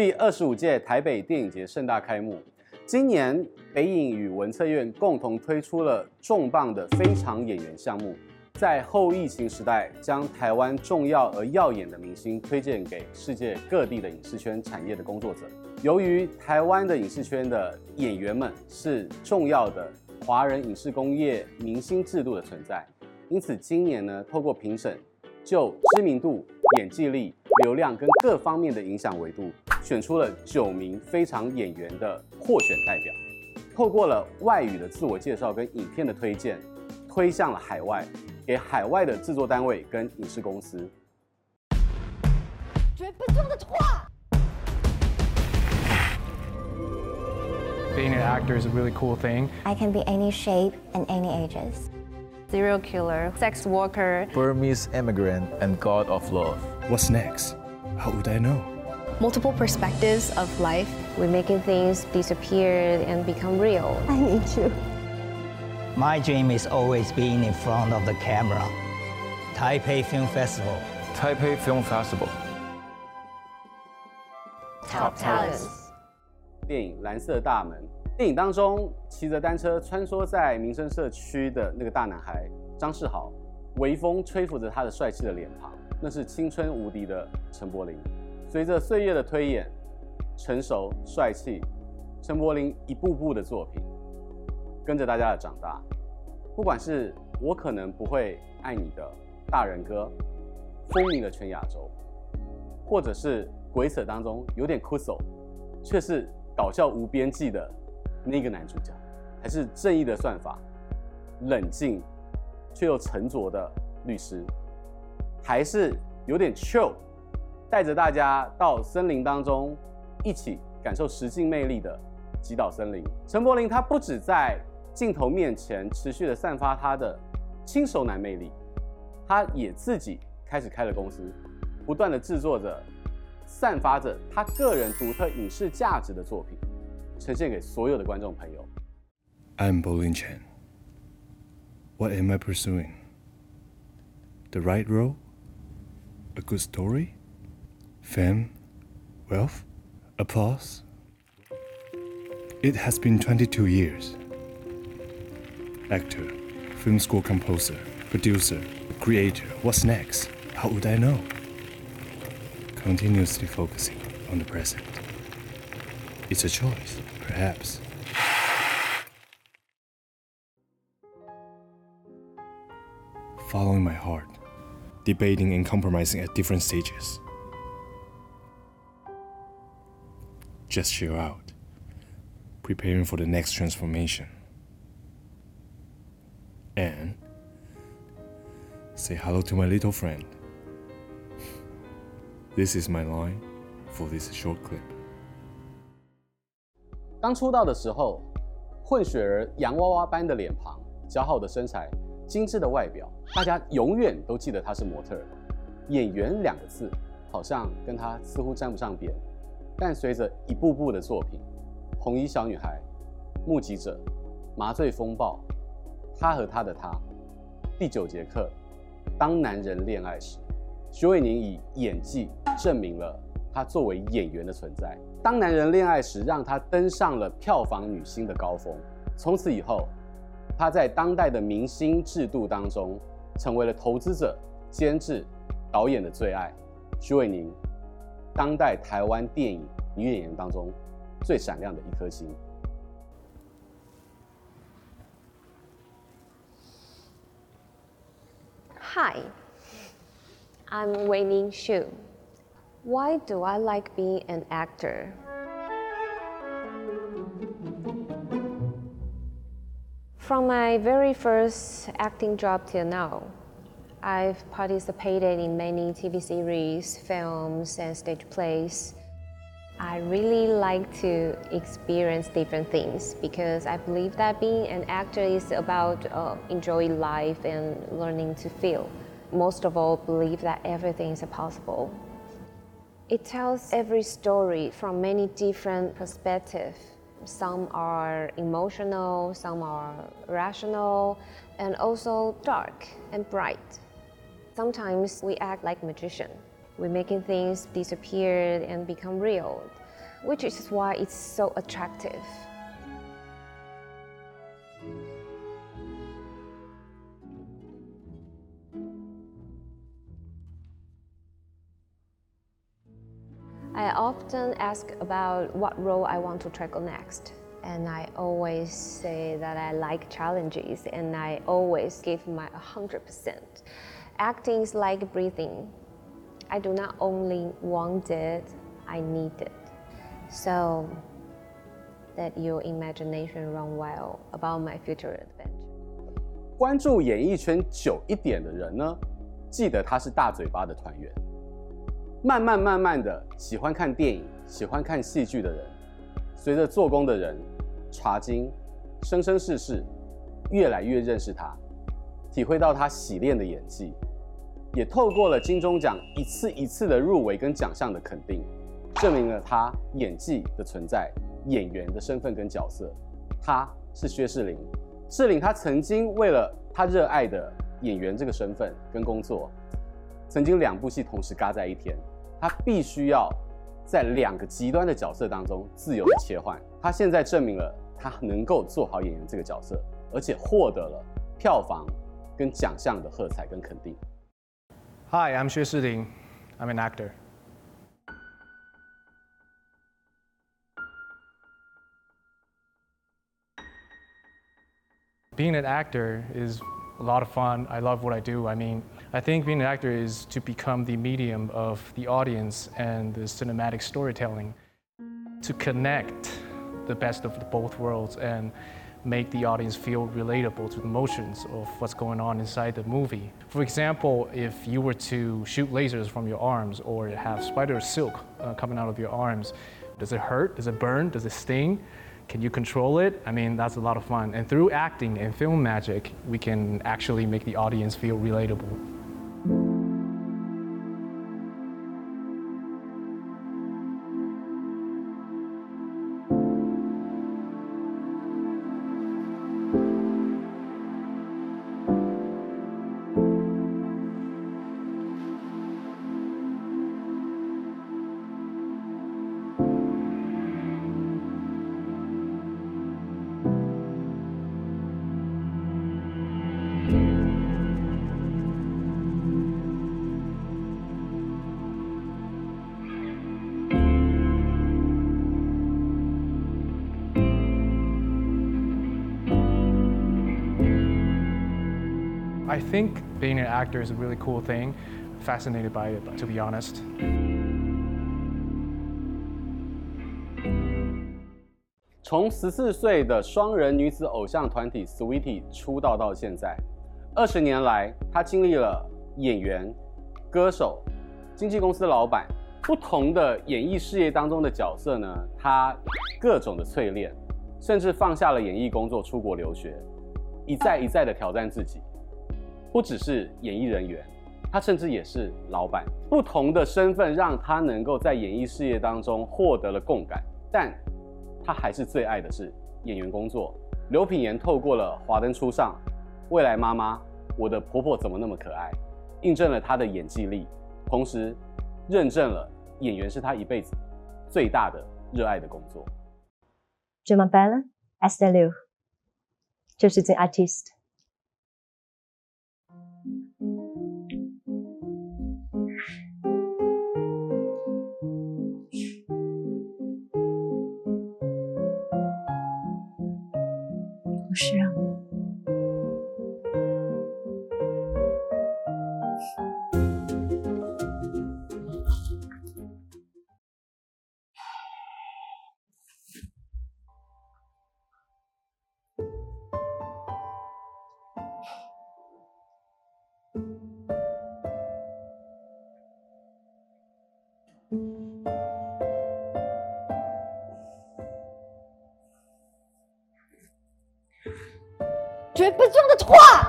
第25届台北电影节盛大开幕。今年北影与文策院共同推出了重磅的非常演员项目，在后疫情时代，将台湾重要而耀眼的明星推荐给世界各地的影视圈产业的工作者。由于台湾的影视圈的演员们是重要的华人影视工业明星制度的存在，因此今年呢，透过评审，就知名度、演技力、流量跟各方面的影响维度，选出了9名非常演员的获选代表，透过了外语的自我介绍跟影片的推荐，推向了海外，给海外的制作单位跟影视公司。绝不说的话。Being an actor is a really cool thing. I can be any shape and any ages. Serial killer, sex worker, Burmese immigrant, and god of love. What's next? How would I know? Multiple perspectives of life. We're making things disappear and become real. I need you. My dream is always being in front of the camera. Taipei Film Festival. Taipei Film Festival. Top talents. 电影《蓝色大门》，电影当中骑着单车穿梭在民生社区的那个大男孩张世豪，微风吹拂着他的帅气的脸庞，那是青春无敌的陈柏霖。随着岁月的推演，成熟帅气，陈柏霖一步步的作品，跟着大家的长大。不管是我可能不会爱你的大人歌，风靡了全亚洲，或者是鬼扯当中有点酷手，却是搞笑无边际的那个男主角，还是正义的算法，冷静却又沉着的律师，还是有点 chill， 带着大家到森林当中一起感受实境魅力的极岛森林。陈柏霖他不止在镜头面前持续的散发他的轻熟男魅力，他也自己开始开了公司，不断的制作着，散发着他个人独特影视价值的作品，呈现给所有的观众朋友。I'm Bolin Chen. What am I pursuing? The right road? A good story? Fame? Wealth? Applause? It has been 22 years. Actor, film score composer, producer, creator. What's next? How would I know?Continuously focusing on the present. It's a choice, perhaps. Following my heart, debating and compromising at different stages. Just chill out, preparing for the next transformation. And say hello to my little friend.This is my line for this short clip. 刚出道的时候，混血儿洋娃娃般的脸庞，姣好的身材，精致的外表，大家永远都记得她是模特儿。演员2个字，好像跟她似乎沾不上边。但随着一步步的作品，《红衣小女孩》、《目击者》、《麻醉风暴》、《她和她的她》、《第9节课》、《当男人恋爱时》。徐伟宁以演技证明了他作为演员的存在。当男人恋爱时，让他登上了票房女星的高峰。从此以后，他在当代的明星制度当中，成为了投资者、监制、导演的最爱。徐伟宁，当代台湾电影女演员当中最闪亮的1颗星。Hi.I'm Wei Ning Xu. Why do I like being an actor? From my very first acting job till now, I've participated in many TV series, films, and stage plays. I really like to experience different things because I believe that being an actor is about enjoying life and learning to feel.Most of all, believe that everything is possible. It tells every story from many different perspectives. Some are emotional, some are rational, and also dark and bright. Sometimes we act like magicians. We're making things disappear and become real. which is why it's so attractive. I often ask about what role I want to tackle next, and I always say that I like challenges and I always give my 100%. Acting is like breathing. I do not only want it, I need it. So let your imagination run wild about my future adventure. 关注演艺圈久一点的人呢，记得他是大嘴巴的团员。慢慢的，喜欢看电影、喜欢看戏剧的人，随着做工的人、茶经、生生世世，越来越认识他，体会到他洗练的演技，也透过了金钟奖一次一次的入围跟奖项的肯定，证明了他演技的存在、演员的身份跟角色。他是薛仕凌，仕凌他曾经为了他热爱的演员这个身份跟工作，曾经两部戏同时嘎在一天。他必须要在两个极端的角色当中自由的切换。他现在证明了他能够做好演员这个角色，而且获得了票房跟奖项的喝彩跟肯定。Hi, I'm 薛仕凌. I'm an actor. Being an actor is a lot of fun. I love what I do. I think being an actor is to become the medium of the audience and the cinematic storytelling, to connect the best of both worlds and make the audience feel relatable to the emotions of what's going on inside the movie. For example, if you were to shoot lasers from your arms or have spider silk coming out of your arms, does it hurt? Does it burn? Does it sting? Can you control it? That's a lot of fun. And through acting and film magic, we can actually make the audience feel relatable. I think being an actor is a really cool thing. I'm fascinated by it, to be honest. 从14岁的双人女子偶像团体 Sweetie 出道到现在，20年来，她经历了演员、歌手、经纪公司老板不同的演艺事业当中的角色呢，她各种的淬炼，甚至放下了演艺工作，出国留学，一再的挑战自己。不只是演艺人员，他甚至也是老板。不同的身份让他能够在演艺事业当中获得了共感，但他还是最爱的是演员工作。刘品言透过了《华灯初上》、《未来妈妈》、《我的婆婆怎么那么可爱》，印证了他的演技力，同时认证了演员是他一辈子最大的热爱的工作。这么办了 ，Esther Liu 就是这 artist。不是啊，绝不撞的话，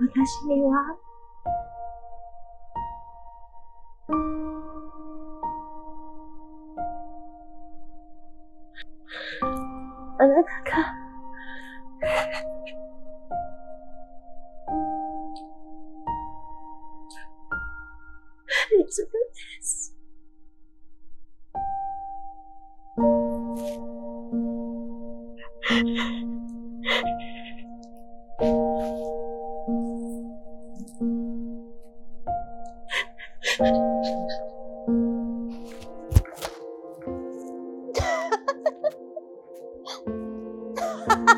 私にはあなたが自分です。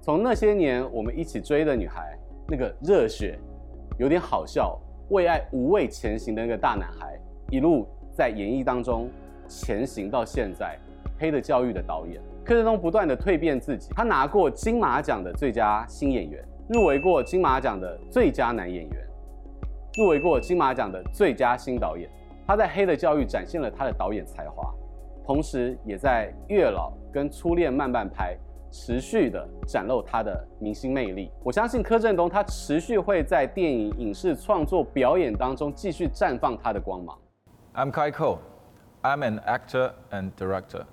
从那些年我们一起追的女孩，那个热血、有点好笑、为爱无畏前行的那个大男孩，一路在演艺当中前行到现在，黑的教育的导演柯震东不断的蜕变自己。他拿过金马奖的最佳新演员，入围过金马奖的最佳男演员，入围过金马奖的最佳新导演。他在《黑的教育》展现了他的导演才华，同时也在《月老》跟《初恋慢半拍》持续的展露他的明星魅力。我相信柯震东他持续会在电影、影视创作、表演当中继续绽放他的光芒。I'm Kai Ko, I'm an actor and director.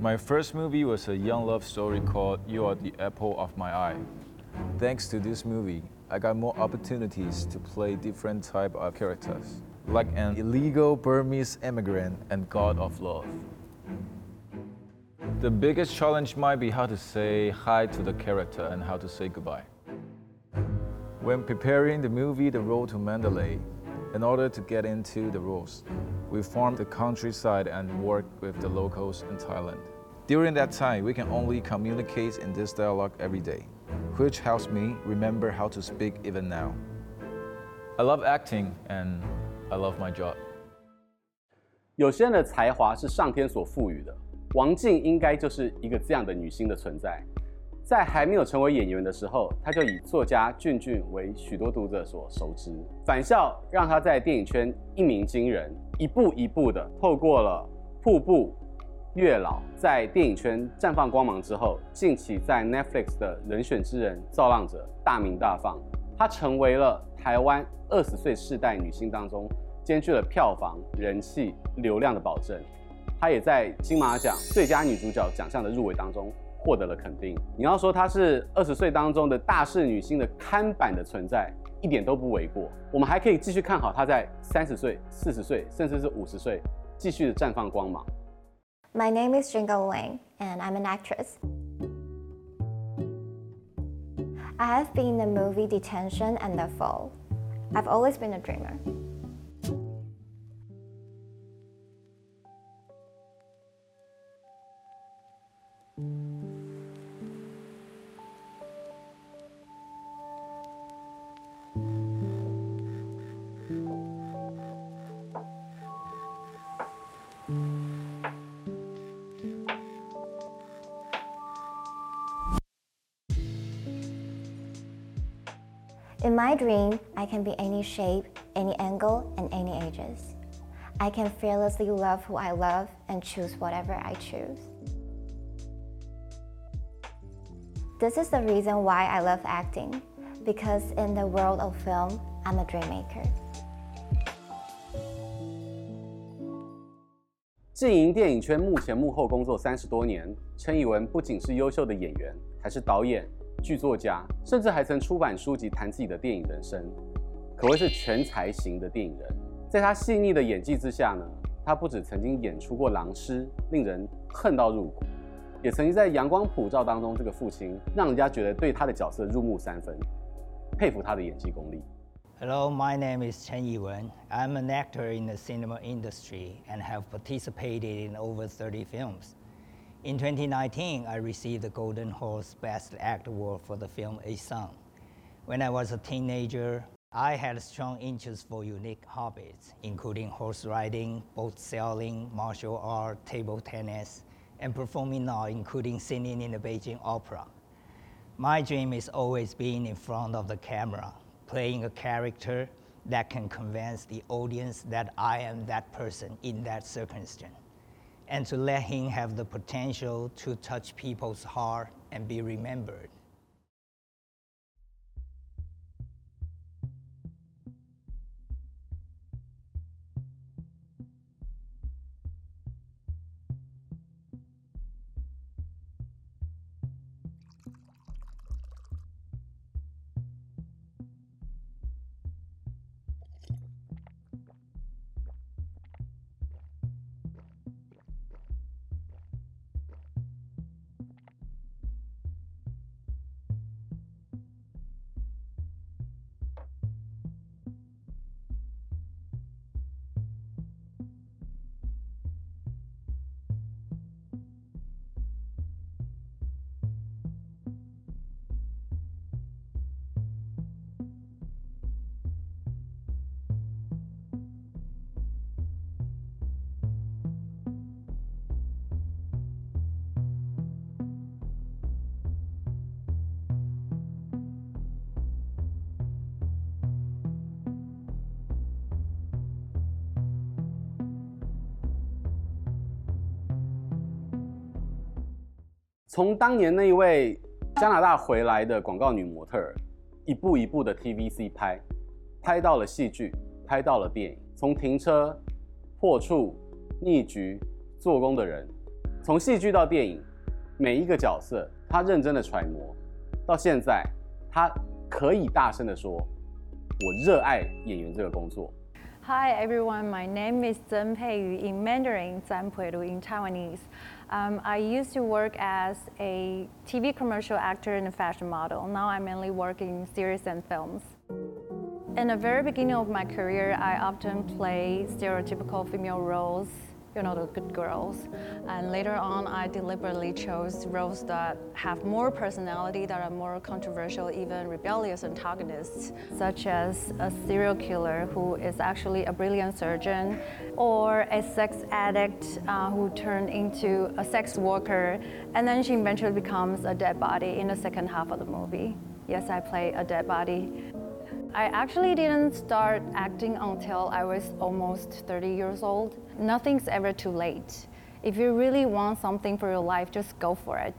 My first movie was a young love story called You Are the Apple of My Eye.Thanks to this movie, I got more opportunities to play different type of characters, like an illegal Burmese immigrant and god of love. The biggest challenge might be how to say hi to the character and how to say goodbye. When preparing the movie The Road to Mandalay, in order to get into the roles, we farmed the countryside and worked with the locals in Thailand. During that time, we can only communicate in this dialogue every day.Which helps me remember how to speak even now. I love acting and I love my job. 有些人的才华是上天所赋予的，王静应该就是一个这样的女星的存在。在还没有成为演员的时候，她就以作家俊俊为许多读者所熟知。返校让她在电影圈一鸣惊人，一步一步的透过了瀑布、月老，在电影圈绽放光芒之后，近期在 Netflix 的人选之人造浪者大名大放，她成为了台湾20岁世代女星当中兼具了票房、人气、流量的保证。她也在金马奖最佳女主角奖项的入围当中获得了肯定。你要说她是20岁当中的大势女星的看板的存在，一点都不为过。我们还可以继续看好她在30岁、40岁，甚至是50岁继续的绽放光芒。My name is Jingle Wang, and I'm an actress. I have been in the movie Detention and The Fall. I've always been a dreamer. In my dream, I can be any shape, any angle, and any ages. I can fearlessly love who I love and choose whatever I choose. This is the reason why I love acting, because in the world of film, I'm a dream maker. 经营电影圈幕前幕后工作30多年，陈以文不仅是优秀的演员，还是导演、剧作家，甚至还曾出版书籍谈自己的电影人生，可谓是全才型的电影人。在他细腻的演技之下呢，他不止曾经演出过狼师，令人恨到入骨，也曾经在《阳光普照》当中这个父亲，让人家觉得对他的角色入木三分，佩服他的演技功力。Hello, my name is Chen Yiwen. I'm an actor in the cinema industry and have participated in over 30 films.In 2019, I received the Golden Horse Best Actor Award for the film A Song. When I was a teenager, I had a strong interest for unique hobbies, including horse riding, boat sailing, martial art, table tennis, and performing art, including singing in the Beijing Opera. My dream is always being in front of the camera, playing a character that can convince the audience that I am that person in that circumstance, and to let him have the potential to touch people's heart and be remembered.从当年那一位加拿大回来的广告女模特儿，一步一步的 TVC 拍，拍到了戏剧，拍到了电影。从停车、破处、逆局、做工的人，从戏剧到电影，每一个角色她认真的揣摩。到现在，她可以大声的说：“我热爱演员这个工作。” Hi everyone, my name is Zeng Peiyu, in Mandarin, Zeng Peiyu in Taiwanese. I used to work as a TV commercial actor and a fashion model. Now I mainly work in series and films. In the very beginning of my career, I often play stereotypical female roles, you know, the good girls. And later on, I deliberately chose roles that have more personality, that are more controversial, even rebellious antagonists, such as a serial killer who is actually a brilliant surgeon, or a sex addict who turned into a sex worker, and then she eventually becomes a dead body in the second half of the movie. Yes, I play a dead body.I actually didn't start acting until I was almost 30 years old. Nothing's ever too late. If you really want something for your life, just go for it.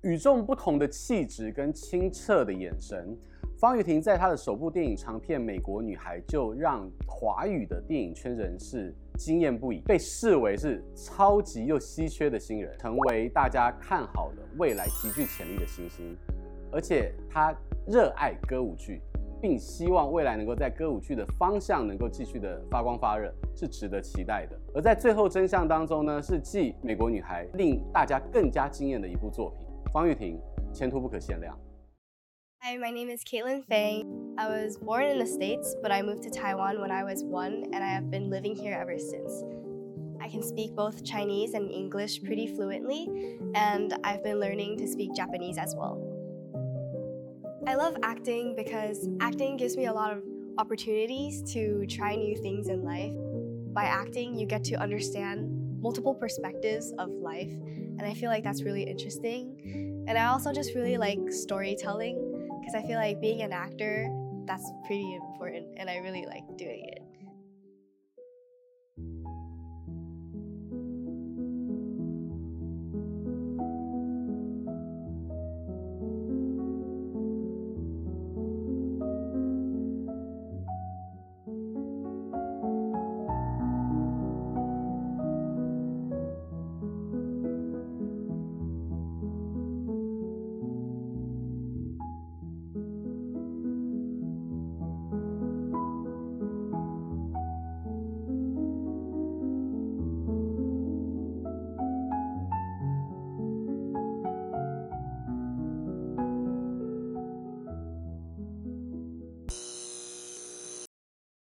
与众不同的气质跟清澈的眼神，方郁婷在她的首部电影长片《美国女孩》就让华语的电影圈人士惊艳不已，被视为是超级又稀缺的新人，成为大家看好的未来极具潜力的新星。而且她热爱歌舞剧，并希望未来能够在歌舞剧的方向能够继续的发光发热，是值得期待的。而在最后真相当中呢，是继《美国女孩》令大家更加惊艳的一部作品。方郁婷，前途不可限量。Hi, my name is Caitlin Fang. I was born in the States, but I moved to Taiwan when I was 1, and I have been living here ever since. I can speak both Chinese and English pretty fluently, and I've been learning to speak Japanese as well. I love acting because acting gives me a lot of opportunities to try new things in life. By acting, you get to understand multiple perspectives of life.And I feel like that's really interesting. And I also just really like storytelling because I feel like being an actor, that's pretty important and I really like doing it.